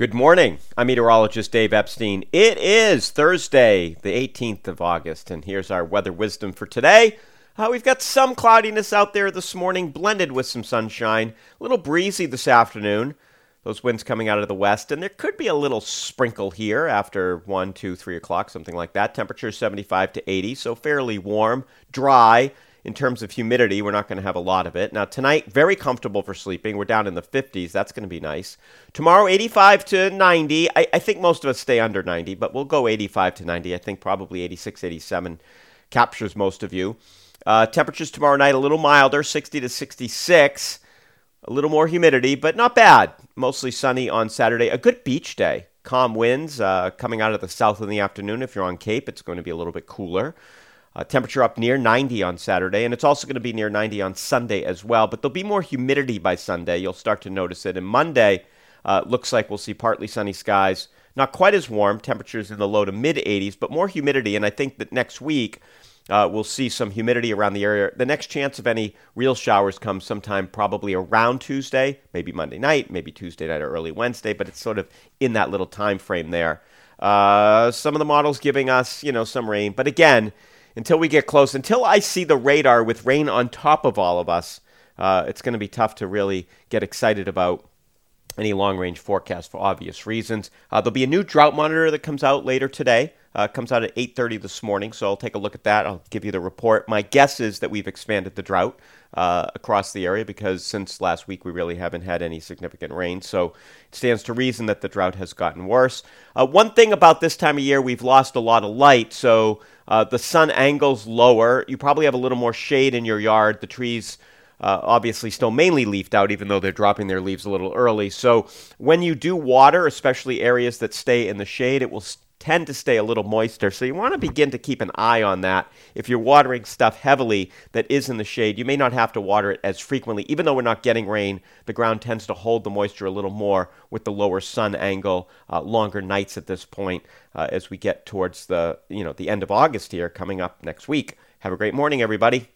Good morning. I'm meteorologist Dave Epstein. It is Thursday, the 18th of August, and here's our weather wisdom for today. We've got some cloudiness out there this morning, blended with some sunshine. A little breezy this afternoon. Those winds coming out of the west, and there could be a little sprinkle here after 1, 2, 3 o'clock, something like that. Temperature 75 to 80, so fairly warm, dry. In terms of humidity, we're not going to have a lot of it. Now, tonight, very comfortable for sleeping. We're down in the 50s. That's going to be nice. Tomorrow, 85 to 90. I think most of us stay under 90, but we'll go 85 to 90. I think probably 86, 87 captures most of you. Temperatures tomorrow night, a little milder, 60 to 66. A little more humidity, but not bad. Mostly sunny on Saturday. A good beach day. Calm winds coming out of the south in the afternoon. If you're on Cape, it's going to be a little bit cooler. Temperature up near 90 on Saturday, and it's also going to be near 90 on Sunday as well, but there'll be more humidity by Sunday. You'll start to notice it. And Monday, looks like we'll see partly sunny skies, not quite as warm, temperatures in the low to mid 80s, but more humidity. And I think that next week, we'll see some humidity around the area. The next chance of any real showers comes sometime probably around Tuesday, maybe Monday night, maybe Tuesday night or early Wednesday, but it's sort of in that little time frame there. Some of the models giving us, some rain, but again, until we get close, until I see the radar with rain on top of all of us, it's going to be tough to really get excited about any long-range forecast for obvious reasons. There'll be a new drought monitor that comes out later today. Comes out at 8:30 this morning, so I'll take a look at that. I'll give you the report. My guess is that we've expanded the drought across the area because since last week we really haven't had any significant rain, so it stands to reason that the drought has gotten worse. One thing about this time of year, we've lost a lot of light, so the sun angles lower. You probably have a little more shade in your yard. The trees obviously still mainly leafed out, even though they're dropping their leaves a little early. So when you do water, especially areas that stay in the shade, it will tend to stay a little moister. So you want to begin to keep an eye on that. If you're watering stuff heavily that is in the shade, you may not have to water it as frequently. Even though we're not getting rain, the ground tends to hold the moisture a little more with the lower sun angle, longer nights at this point as we get towards the end of August here coming up next week. Have a great morning, everybody.